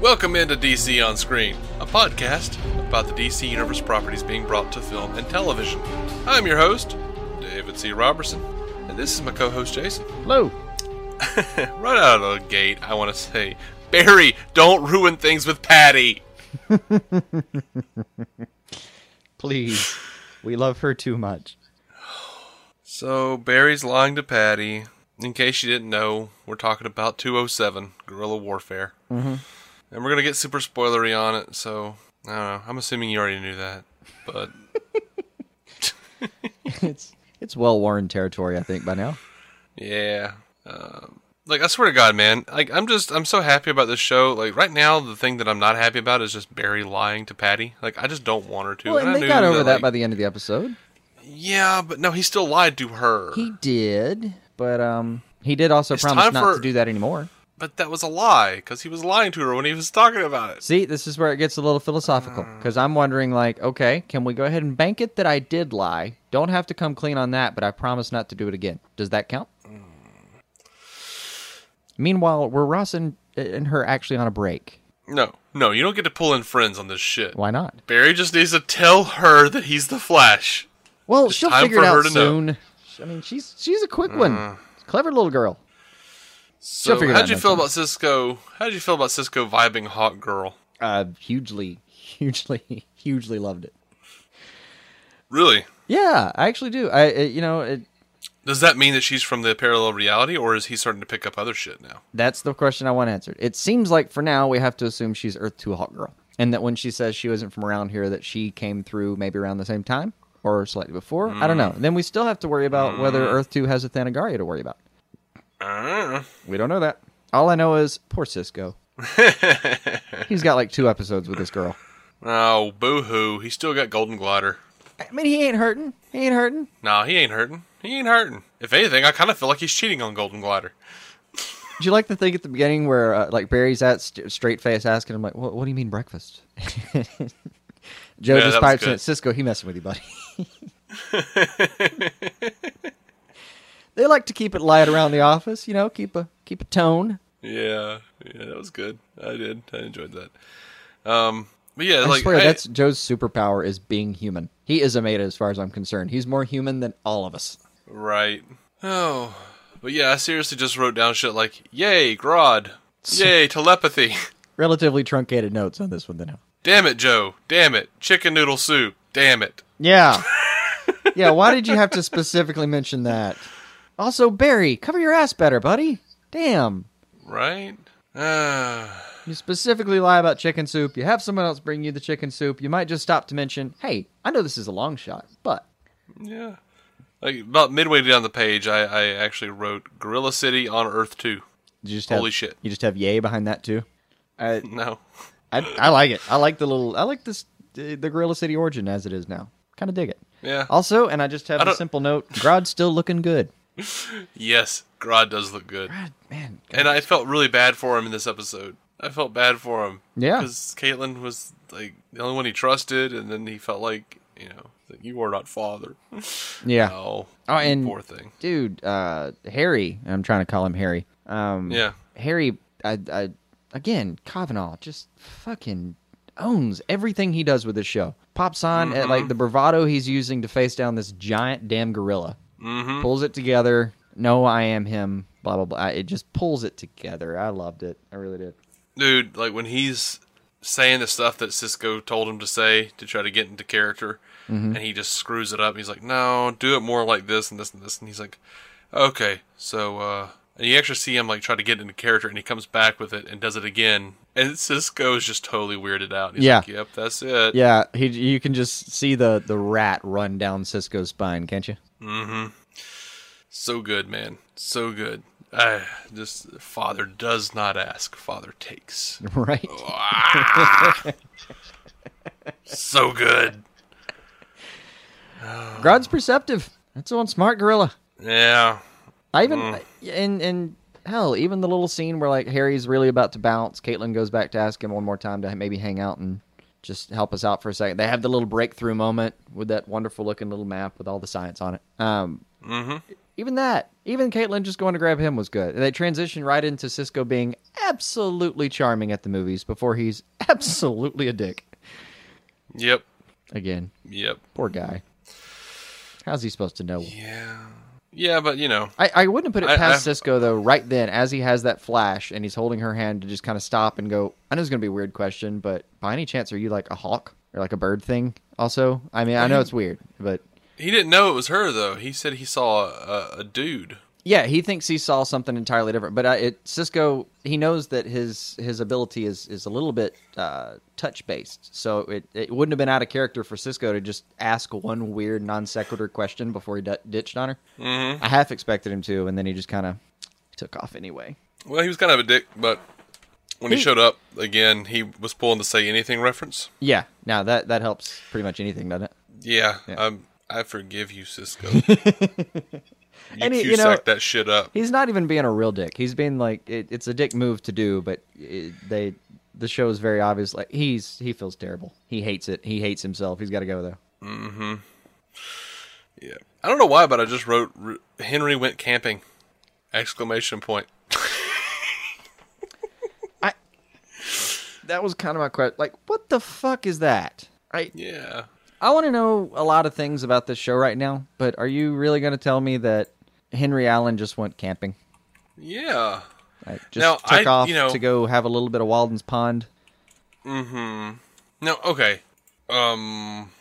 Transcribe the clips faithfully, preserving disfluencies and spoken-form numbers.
Welcome into D C On Screen, a podcast about the D C Universe properties being brought to film and television. I'm your host, David C. Robertson, and this is my co-host, Jason. Hello. Right out of the gate, I want to say, Barry, don't ruin things with Patty. Please. We love her too much. So, Barry's lying to Patty. In case you didn't know, we're talking about two oh seven, Guerrilla Warfare. Mm-hmm. And we're going to get super spoilery on it, so, I don't know, I'm assuming you already knew that, but... it's it's well-worn territory, I think, by now. Yeah. Uh, like, I swear to God, man, like, I'm just, I'm so happy about this show. Like, right now, the thing that I'm not happy about is just Barry lying to Patty. Like, I just don't want her to. Well, and, and they I got over that, that like, by the end of the episode. Yeah, but no, he still lied to her. He did, but um, he did also it's promise not for... to do that anymore. But that was a lie, because he was lying to her when he was talking about it. See, this is where it gets a little philosophical, because I'm wondering, like, okay, can we go ahead and bank it that I did lie? Don't have to come clean on that, but I promise not to do it again. Does that count? Mm. Meanwhile, were Ross and, and her actually on a break? No. No, you don't get to pull in Friends on this shit. Why not? Barry just needs to tell her that he's the Flash. Well, it's she'll figure it out soon. Know. I mean, she's she's a quick mm. one. Clever little girl. So, how'd you feel about Cisco? How'd you feel about Cisco vibing Hawkgirl? Uh, hugely, hugely, hugely loved it. Really? Yeah, I actually do. I, it, you know, it, does that mean that she's from the parallel reality, or is he starting to pick up other shit now? That's the question I want answered. It seems like for now we have to assume she's Earth Two Hawkgirl, and that when she says she wasn't from around here, that she came through maybe around the same time or slightly before. Mm. I don't know. And then we still have to worry about mm. whether Earth Two has a Thanagaria to worry about. We don't know that. All I know is, poor Cisco. He's got like two episodes with this girl. Oh, boo-hoo. He's still got Golden Glider. I mean, he ain't hurting. He ain't hurting. No, he ain't hurting. He ain't hurting. If anything, I kind of feel like he's cheating on Golden Glider. Did you like the thing at the beginning where uh, like Barry's at st- straight face asking him, like, what, what do you mean breakfast? Joe yeah, just pipes in at Cisco, he messing with you, buddy. They like to keep it light around the office, you know, keep a keep a tone. Yeah, yeah, that was good. I did. I enjoyed that. Um, but yeah, I like, swear, I, that's Joe's superpower is being human. He is a meta as far as I'm concerned. He's more human than all of us. Right. Oh, but yeah, I seriously just wrote down shit like, yay, Grodd. Yay, telepathy. Relatively truncated notes on this one, then. Damn it, Joe. Damn it. Chicken noodle soup. Damn it. Yeah. Yeah, why did you have to specifically mention that? Also, Barry, cover your ass better, buddy. Damn. Right? Uh... You specifically lie about chicken soup. You have someone else bring you the chicken soup. You might just stop to mention, hey, I know this is a long shot, but... Yeah. Like, about midway down the page, I, I actually wrote Gorilla City on Earth two. You just Holy have, shit. You just have yay behind that, too? I, no. I, I like it. I like the little... I like this the Gorilla City origin as it is now. Kind of dig it. Yeah. Also, and I just have I a simple note, Grodd's still looking good. Yes, Grodd does look good. Grodd, man, God. And I felt really bad for him in this episode. I felt bad for him. Yeah. Because Caitlin was like the only one he trusted, and then he felt like, you know, like, you are not father. Yeah. No, oh, and poor thing. Dude, uh, Harry, I'm trying to call him Harry. Um, yeah. Harry, I, I, again, Kavanaugh just fucking owns everything he does with this show. Pops on mm-hmm. at like the bravado he's using to face down this giant damn gorilla. Mm-hmm. Pulls it together. No, I am him. blah, blah, blah. It just pulls it together. I loved it. I really did. Dude, like when he's saying the stuff that Cisco told him to say to try to get into character, mm-hmm. and he just screws it up. He's like, no, do it more like this and this and this. And he's like, okay, so... uh and you actually see him like try to get into character, and he comes back with it and does it again. And Cisco is just totally weirded out. He's yeah. like, yep, that's it. Yeah, he, you can just see the, the rat run down Cisco's spine, can't you? Mm-hmm. So good, man. So good. I, just father does not ask, father takes. Right. Ah! So good. Grodd's perceptive. That's one smart gorilla. Yeah. I even, mm. and, and hell, even the little scene where, like, Harry's really about to bounce, Caitlin goes back to ask him one more time to maybe hang out and just help us out for a second. They have the little breakthrough moment with that wonderful-looking little map with all the science on it. Um, mm-hmm. Even that, even Caitlin just going to grab him was good. They transitioned right into Cisco being absolutely charming at the movies before he's absolutely a dick. Yep. Again. Yep. Poor guy. How's he supposed to know? Yeah. Yeah, but, you know... I, I wouldn't put it past I, I, Cisco, though, right then, as he has that flash, and he's holding her hand to just kind of stop and go, I know it's going to be a weird question, but by any chance, are you, like, a hawk? Or, like, a bird thing, also? I mean, I know it's weird, but... He didn't know it was her, though. He said he saw a, a, a dude. Yeah, he thinks he saw something entirely different, but uh, it, Cisco, he knows that his his ability is, is a little bit uh, touch-based, so it, it wouldn't have been out of character for Cisco to just ask one weird non-sequitur question before he d- ditched on her. Mm-hmm. I half expected him to, and then he just kind of took off anyway. Well, he was kind of a dick, but when he, he showed up, again, he was pulling the Say Anything reference. Yeah, now that, that helps pretty much anything, doesn't it? Yeah, yeah. Um, I forgive you, Cisco. You and he, you know, that shit up. He's not even being a real dick. He's being like, it, it's a dick move to do, but it, they, the show is very obvious. Like he's, he feels terrible. He hates it. He hates himself. He's got to go though. Mm-hmm. Yeah. I don't know why, but I just wrote Henry went camping! Exclamation point. I. That was kind of my question. Like, what the fuck is that? I. Yeah. I want to know a lot of things about this show right now, but are you really going to tell me that Henry Allen just went camping? Yeah. Like, just now, took I, off you know, to go have a little bit of Walden's Pond? Mm-hmm. No, okay. Um,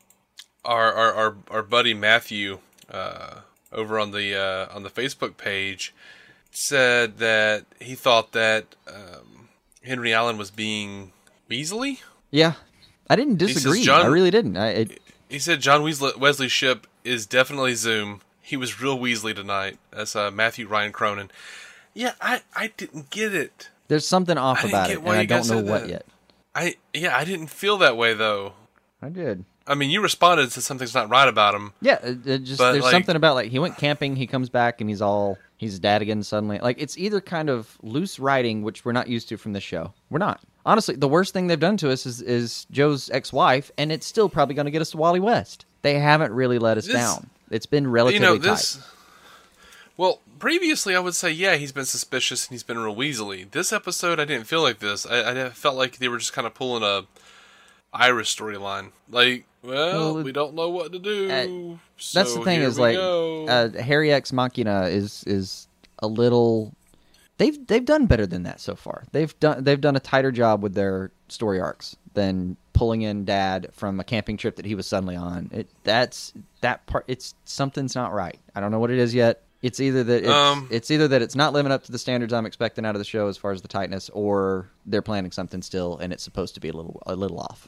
our our our, our buddy Matthew uh, over on the uh, on the Facebook page said that he thought that um, Henry Allen was being Weasley? Yeah. I didn't disagree. John, I really didn't. I, it, He said John Weasley, Wesley Shipp is definitely Zoom. He was real Weasley tonight. That's uh, Matthew Ryan Cronin. Yeah, I, I didn't get it. There's something off about it, and I don't know what yet. I Yeah, I didn't feel that way, though. I did. I mean, you responded to something's not right about him. Yeah, it, it just there's like, something about, like, he went camping, he comes back, and he's all, he's dad again suddenly. Like, it's either kind of loose writing, which we're not used to from this show. We're not. Honestly, the worst thing they've done to us is, is Joe's ex-wife, and it's still probably going to get us to Wally West. They haven't really let us this, down. It's been relatively you know, this, tight. Well, previously I would say, yeah, he's been suspicious and he's been real Weasley. This episode, I didn't feel like this. I, I felt like they were just kind of pulling a Iris storyline. Like, well, well, we don't know what to do. Uh, so that's the thing is, like, uh, Harry Ex Machina is is a little... They've they've done better than that so far. They've done they've done a tighter job with their story arcs than pulling in Dad from a camping trip that he was suddenly on. It that's that part. It's something's not right. I don't know what it is yet. It's either that it's, um, it's either that it's not living up to the standards I'm expecting out of the show as far as the tightness, or they're planning something still and it's supposed to be a little a little off.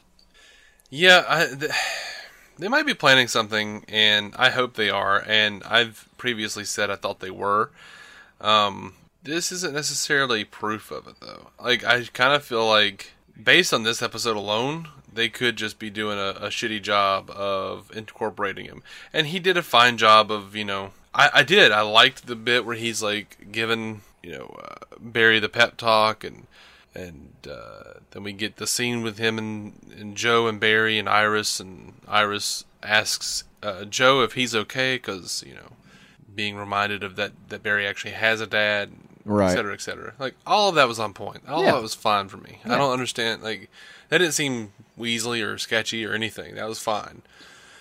Yeah, I, the, they might be planning something, and I hope they are. And I've previously said I thought they were. Um. This isn't necessarily proof of it, though. Like, I kind of feel like, based on this episode alone, they could just be doing a, a shitty job of incorporating him. And he did a fine job of, you know... I, I did. I liked the bit where he's, like, giving, you know, uh, Barry the pep talk, and and uh, then we get the scene with him and, and Joe and Barry and Iris, and Iris asks uh, Joe if he's okay, because, you know, being reminded of that, that Barry actually has a dad... Right. Et cetera, et cetera. Like, all of that was on point. All yeah. of that was fine for me. Yeah. I don't understand. Like, that didn't seem Weasley or sketchy or anything. That was fine.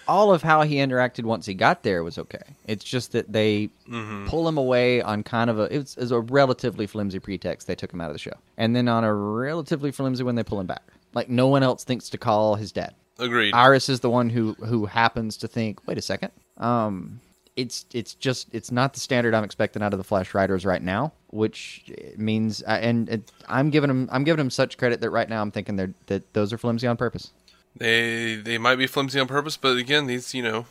all of how he interacted once he got there was okay. It's just that they mm-hmm. pull him away on kind of a it's, it's a relatively flimsy pretext. They took him out of the show, and then on a relatively flimsy one, they pull him back. Like no one else thinks to call his dad. Agreed. Iris is the one who who happens to think, wait a second. Um, it's it's just it's not the standard I'm expecting out of the Flash writers right now, which means and it, I'm giving them I'm giving them such credit that right now I'm thinking they're that those are flimsy on purpose. They they might be flimsy on purpose, but again, these, you know,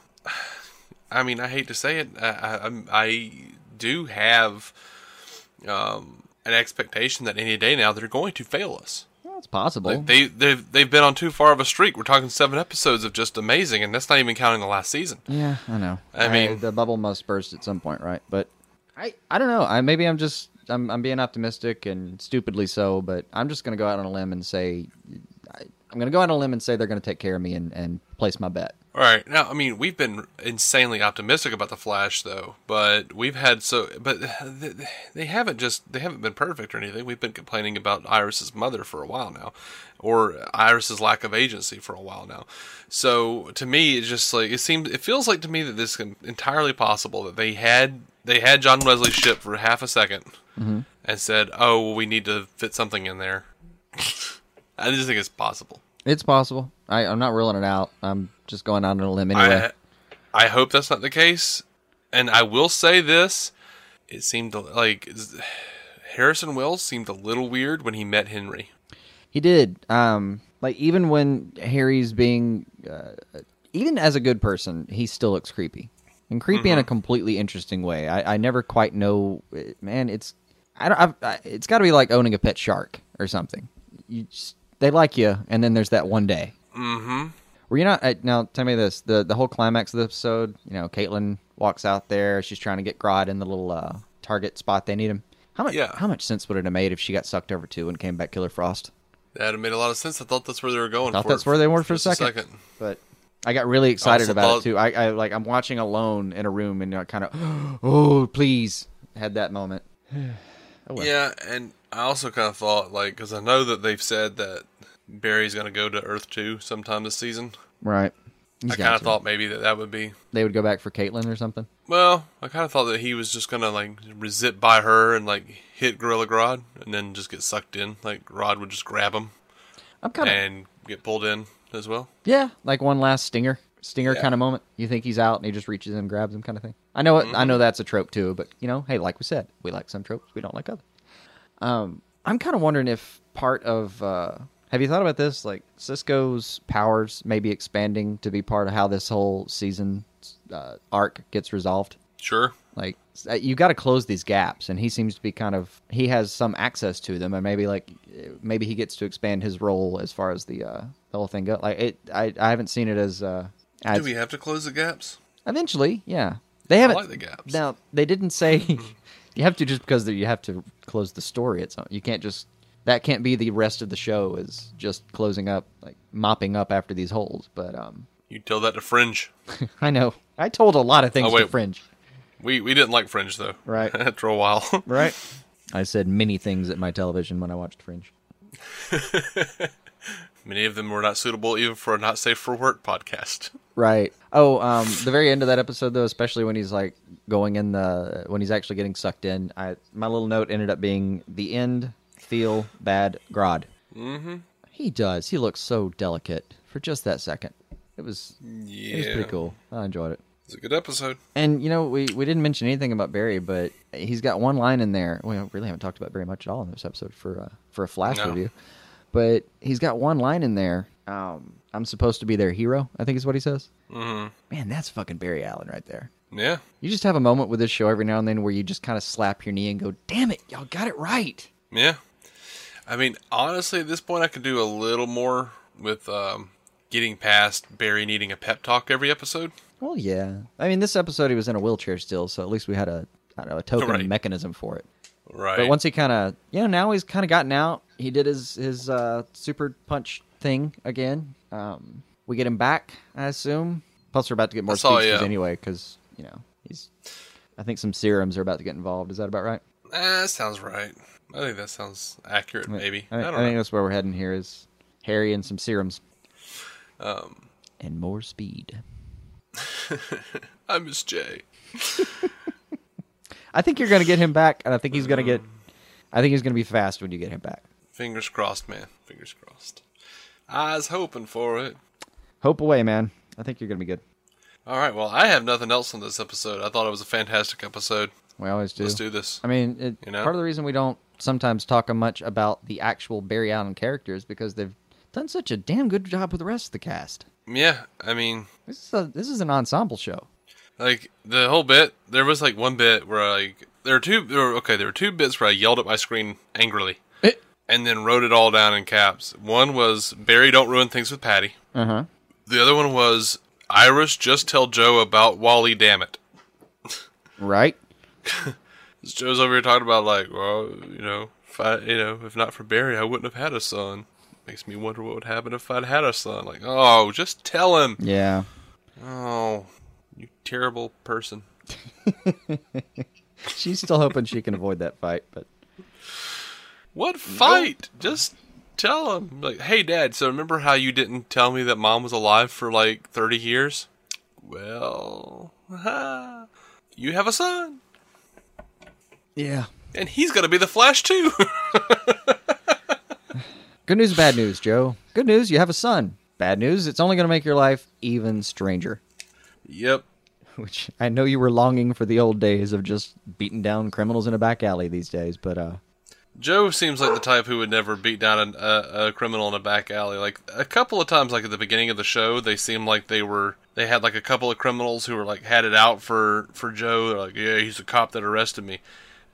I mean, I hate to say it, I I, I do have um, an expectation that any day now they're going to fail us. Well, it's possible. Like they they've they've been on too far of a streak. We're talking seven episodes of just amazing, and that's not even counting the last season. Yeah, I know. I, I mean, the bubble must burst at some point, right? But I I don't know. I maybe I'm just I'm I'm being optimistic and stupidly so, but I'm just going to go out on a limb and say. I, I'm going to go out on a limb and say they're going to take care of me and, and place my bet. All right. Now, I mean, we've been insanely optimistic about the Flash, though, but we've had so, but they haven't just, they haven't been perfect or anything. We've been complaining about Iris's mother for a while now, or Iris's lack of agency for a while now. So to me, it's just like, it seems, it feels like to me that this is entirely possible that they had, they had John Wesley Shipp for half a second mm-hmm. and said, oh, well, we need to fit something in there. I just think it's possible. It's possible. I, I'm not ruling it out. I'm just going out on a limb anyway. I, I hope that's not the case. And I will say this. It seemed like Harrison Wells seemed a little weird when he met Henry. He did. Um, like even when Harry's being, uh, even as a good person, he still looks creepy. And creepy mm-hmm. in a completely interesting way. I, I never quite know. Man, it's I don't. I've, I, it's got to be like owning a pet shark or something. You just... They like you, and then there's that one day. Mm-hmm. Were you not... Uh, now, tell me this. The the whole climax of the episode, you know, Caitlin walks out there. She's trying to get Grodd in the little uh, target spot they need him. How much yeah. How much sense would it have made if she got sucked over to and came back Killer Frost? That would have made a lot of sense. I thought that's where they were going I thought for that's where they were for a second. a second. But I got really excited about thought... it, too. I, I, like, I'm watching alone in a room, and I kind of, oh, please, had that moment. Oh, well. Yeah, and... I also kind of thought, like, because I know that they've said that Barry's going to go to Earth Two sometime this season. Right. He's I kind of thought maybe that that would be... They would go back for Caitlin or something? Well, I kind of thought that he was just going to, like, zip by her and, like, hit Gorilla Grodd and then just get sucked in. Like, Grodd would just grab him I'm kinda... and get pulled in as well. Yeah, like one last stinger. Stinger yeah. kind of moment. You think he's out and he just reaches in and grabs him kind of thing. I know, mm-hmm. I know that's a trope, too, but, you know, hey, like we said, we like some tropes, we don't like others. Um, I'm kind of wondering if part of, uh, have you thought about this? Like Cisco's powers maybe expanding to be part of how this whole season uh, arc gets resolved. Sure. Like you got to close these gaps and he seems to be kind of, he has some access to them and maybe like, maybe he gets to expand his role as far as the, uh, the whole thing goes. Like it, I, I haven't seen it as, uh, as, do we have to close the gaps? Eventually. Yeah. They haven't, I like the gaps. Now they didn't say you have to just because you have to close the story. It's you can't just that can't be the rest of the show is just closing up like mopping up after these holes. But um, you tell that to Fringe. I know. I told a lot of things oh, to Fringe. We we didn't like Fringe though. Right after a while. Right. I said many things at my television when I watched Fringe. Many of them were not suitable even for a not safe for work podcast. Right. Oh, um, the very end of that episode, though, especially when he's like going in the when he's actually getting sucked in. I my little note ended up being the end. Feel bad, Grodd. Mm-hmm. He does. He looks so delicate for just that second. It was. Yeah. It was pretty cool. I enjoyed it. It's a good episode. And you know, we we didn't mention anything about Barry, but he's got one line in there. We really haven't talked about Barry much at all in this episode for uh, for a Flash no. review. But he's got one line in there. Um, I'm supposed to be their hero, I think is what he says. Mm-hmm. Man, that's fucking Barry Allen right there. Yeah. You just have a moment with this show every now and then where you just kind of slap your knee and go, damn it, y'all got it right. Yeah. I mean, honestly, at this point, I could do a little more with um, getting past Barry needing a pep talk every episode. Well, yeah. I mean, this episode, he was in a wheelchair still, so at least we had a, I don't know, a token right. mechanism for it. Right. But once he kind of, you know, now he's kind of gotten out. He did his, his uh, super punch thing again. Um, we get him back, I assume. Plus, we're about to get more speeches yeah. anyway, because, you know, he's. I think some serums are about to get involved. Is that about right? Uh, that sounds right. I think that sounds accurate, I mean, maybe. I, mean, I don't I know. I think that's where we're heading here is Harry and some serums. Um, and more speed. I miss Jay. I think you're going to get him back, and I think he's going to get. I think he's going to be fast when you get him back. Fingers crossed, man. Fingers crossed. I was hoping for it. Hope away, man. I think you're going to be good. All right. Well, I have nothing else on this episode. I thought it was a fantastic episode. We always do. Let's do this. I mean, it, you know? Part of the reason we don't sometimes talk much about the actual Barry Allen characters because they've done such a damn good job with the rest of the cast. Yeah, I mean, this is a, this is an ensemble show. Like the whole bit, there was like one bit where I, like there are two. There were, okay, there were two bits where I yelled at my screen angrily, it, and then wrote it all down in caps. One was Barry, don't ruin things with Patty. Uh huh. The other one was Iris, just tell Joe about Wally, damn it. Right. Joe's over here talking about like, well, you know, if I, you know, if not for Barry, I wouldn't have had a son. Makes me wonder what would happen if I'd had a son. Like, oh, just tell him. Yeah. Oh, you terrible person. She's still hoping she can avoid that fight, but what fight? Nope. Just tell him. Like, hey, Dad. So remember how you didn't tell me that Mom was alive for like thirty years? Well, you have a son. Yeah. And he's gonna be the Flash too. Good news, bad news, Joe. Good news, you have a son. Bad news, it's only going to make your life even stranger. Yep. Which, I know you were longing for the old days of just beating down criminals in a back alley these days, but... uh, Joe seems like the type who would never beat down an, uh, a criminal in a back alley. Like, a couple of times, like at the beginning of the show, they seemed like they were... They had, like, a couple of criminals who were, like, had it out for, for Joe. They're like, yeah, he's the cop that arrested me.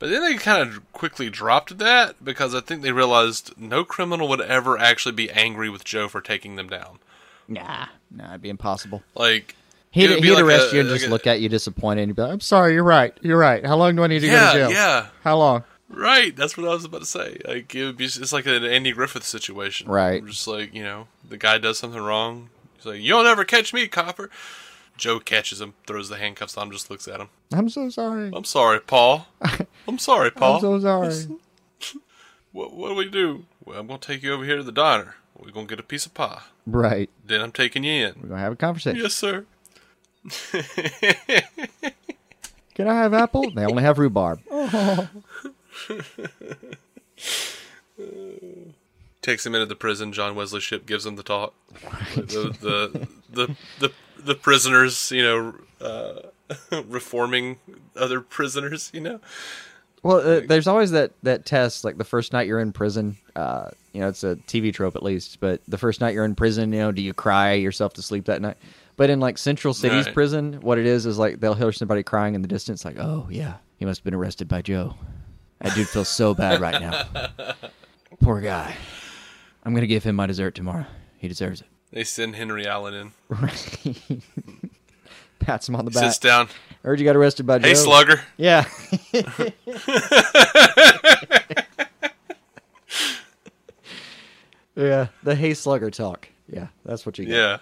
But then they kind of quickly dropped that because I think they realized no criminal would ever actually be angry with Joe for taking them down. Nah, nah, it'd be impossible. Like he'd, he'd like arrest a, you and like just a, look at you disappointed and you'd be like, "I'm sorry, you're right, you're right. How long do I need to yeah, go to jail? Yeah, how long? Right. That's what I was about to say. Like it would be, it's like an Andy Griffith situation, right? Just like you know, the guy does something wrong. He's like, "You'll never catch me, copper." Joe catches him, throws the handcuffs on him, just looks at him. I'm so sorry. I'm sorry, Paul. I'm sorry, Paul. I'm so sorry. What, what do we do? Well, I'm going to take you over here to the diner. We're going to get a piece of pie. Right. Then I'm taking you in. We're going to have a conversation. Yes, sir. Can I have apple? They only have rhubarb. Oh. Takes him into the prison. John Wesley Shipp gives him the talk. The the the the, the prisoners, you know, uh, reforming other prisoners, you know. Well, uh, there's always that, that test, like the first night you're in prison. Uh, you know, it's a T V trope at least, but the first night you're in prison, you know, do you cry yourself to sleep that night? But in like Central City's right. prison, what it is is like they'll hear somebody crying in the distance, like, "Oh yeah, he must have been arrested by Joe. That dude feels so bad right now. Poor guy. I'm going to give him my dessert tomorrow. He deserves it." They send Henry Allen in. Right. Pats him on the back. Sits down. Heard you got arrested by Joe. Hey, slugger. Yeah. Yeah, the hey, slugger talk. Yeah, that's what you get. Yeah.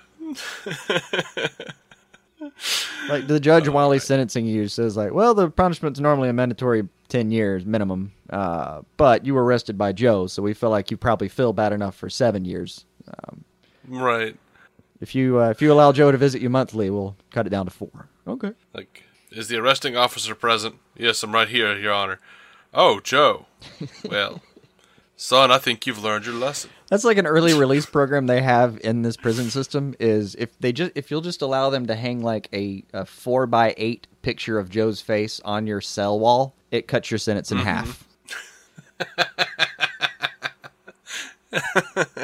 Like, the judge, oh, while he's right. sentencing you, says, like, well, the punishment's normally a mandatory ten years minimum, uh, but you were arrested by Joe, so we feel like you probably feel bad enough for seven years. Um, right. If you uh, if you allow Joe to visit you monthly, we'll cut it down to four. Okay. Like, is the arresting officer present? Yes, I'm right here, Your Honor. Oh, Joe. Well, son, I think you've learned your lesson. That's like an early release program they have in this prison system. Is if they just if you'll just allow them to hang like a, a four by eight picture of Joe's face on your cell wall, it cuts your sentence in mm-hmm. half.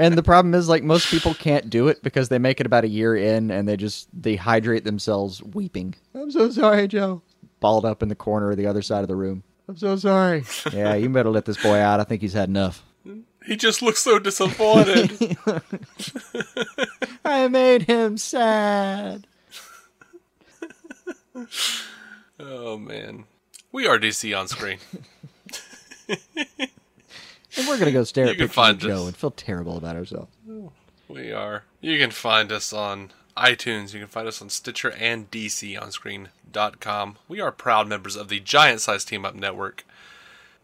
And the problem is, like, most people can't do it because they make it about a year in and they just dehydrate themselves weeping. I'm so sorry, Joe. Balled up in the corner of the other side of the room. I'm so sorry. Yeah, you better let this boy out. I think he's had enough. He just looks so disappointed. I made him sad. Oh, man. We are D C on screen. And we're going to go stare you at pictures of Joe and feel terrible about ourselves. We are. You can find us on iTunes. You can find us on Stitcher and D C on screen dot com. We are proud members of the Giant Size Team Up Network.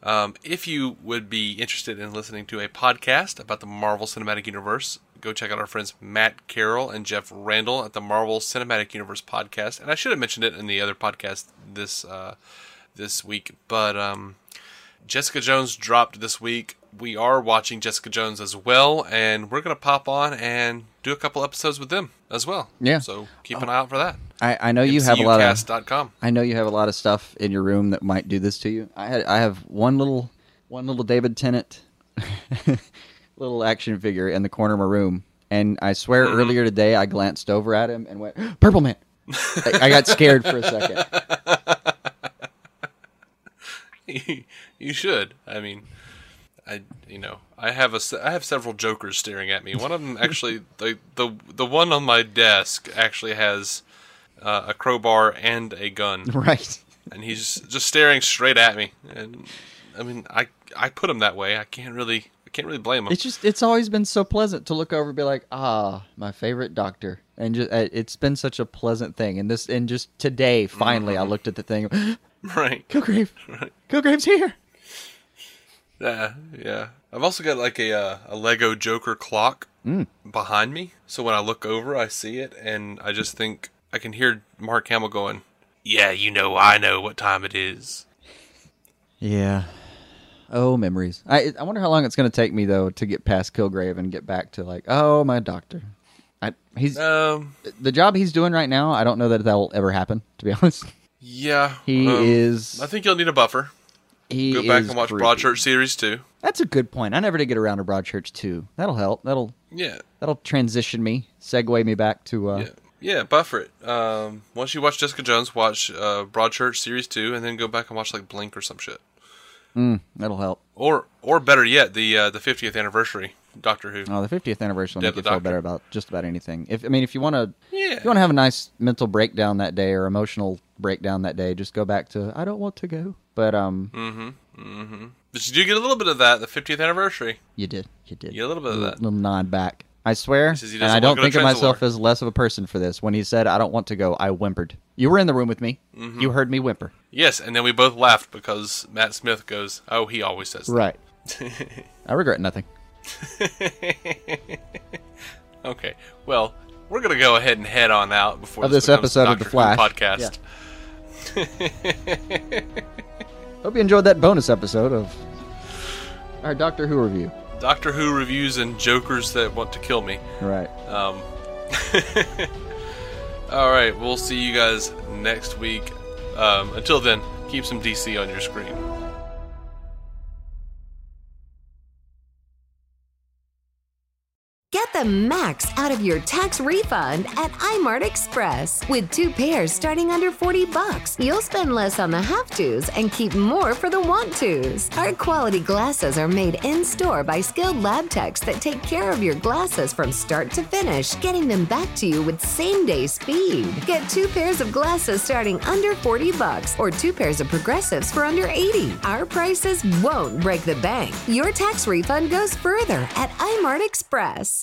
Um, if you would be interested in listening to a podcast about the Marvel Cinematic Universe, go check out our friends Matt Carroll and Jeff Randall at the Marvel Cinematic Universe podcast. And I should have mentioned it in the other podcast this uh, this week, but um, Jessica Jones dropped this week. We are watching Jessica Jones as well, and we're going to pop on and do a couple episodes with them as well. Yeah. So keep an oh, eye out for that. I, I know you have a lot of I know you have a lot of stuff in your room that might do this to you. I had I have one little one little David Tennant little action figure in the corner of my room, and I swear mm-hmm. earlier today I glanced over at him and went, "Purple Man." I, I got scared for a second. you, you should. I mean, I you know I have a I have several Jokers staring at me. One of them actually the the the one on my desk actually has uh, a crowbar and a gun. Right. And he's just staring straight at me. And I mean I I put him that way. I can't really I can't really blame him. It's just it's always been so pleasant to look over and be like, ah, my favorite doctor. And just it's been such a pleasant thing. And this and just today finally mm-hmm. I looked at the thing. Right. Kilgrave. Right. Kilgrave's here. Yeah, yeah. I've also got like a uh, a Lego Joker clock mm. behind me, so when I look over, I see it, and I just think I can hear Mark Hamill going, "Yeah, you know, I know what time it is." Yeah. Oh, memories. I I wonder how long it's going to take me though to get past Kilgrave and get back to like, oh, my doctor. I he's um, the job he's doing right now. I don't know that that'll ever happen. To be honest. Yeah. He um, is. I think you'll need a buffer. He Go back and watch creepy. Broadchurch series two. That's a good point. I never did get around to Broadchurch two. That'll help. That'll yeah. That'll transition me, segue me back to uh, yeah. yeah, buffer it. Um, once you watch Jessica Jones, watch uh, Broadchurch series two, and then go back and watch like Blink or some shit. Mm, that'll help. Or or better yet, the uh, the fiftieth anniversary Doctor Who. Oh, the fiftieth anniversary will make you feel better about just about anything. If I mean, if you want to, yeah. if you want to have a nice mental breakdown that day or emotional breakdown that day, just go back to I don't want to go. But um, mm-hmm, mm-hmm. But you do get a little bit of that the fiftieth anniversary. You did, you did. You get a little bit of that, a little nod back. I swear, and I don't think of myself as less of a person for this. When he said, "I don't want to go," I whimpered. You were in the room with me. Mm-hmm. You heard me whimper. Yes, and then we both laughed because Matt Smith goes, "Oh, he always says that." Right. I regret nothing. Okay, well, we're gonna go ahead and head on out before of this, this episode of the Flash podcast. Yeah. Hope you enjoyed that bonus episode of our Doctor Who review. Doctor Who reviews and Jokers that want to kill me. Right. Um, all right. We'll see you guys next week. Um, until then, keep some D C on your screen. Get the max out of your tax refund at iMart Express. With two pairs starting under forty bucks, you'll spend less on the have-tos and keep more for the want-tos. Our quality glasses are made in-store by skilled lab techs that take care of your glasses from start to finish, getting them back to you with same-day speed. Get two pairs of glasses starting under forty bucks or two pairs of Progressives for under eighty. Our prices won't break the bank. Your tax refund goes further at iMart Express.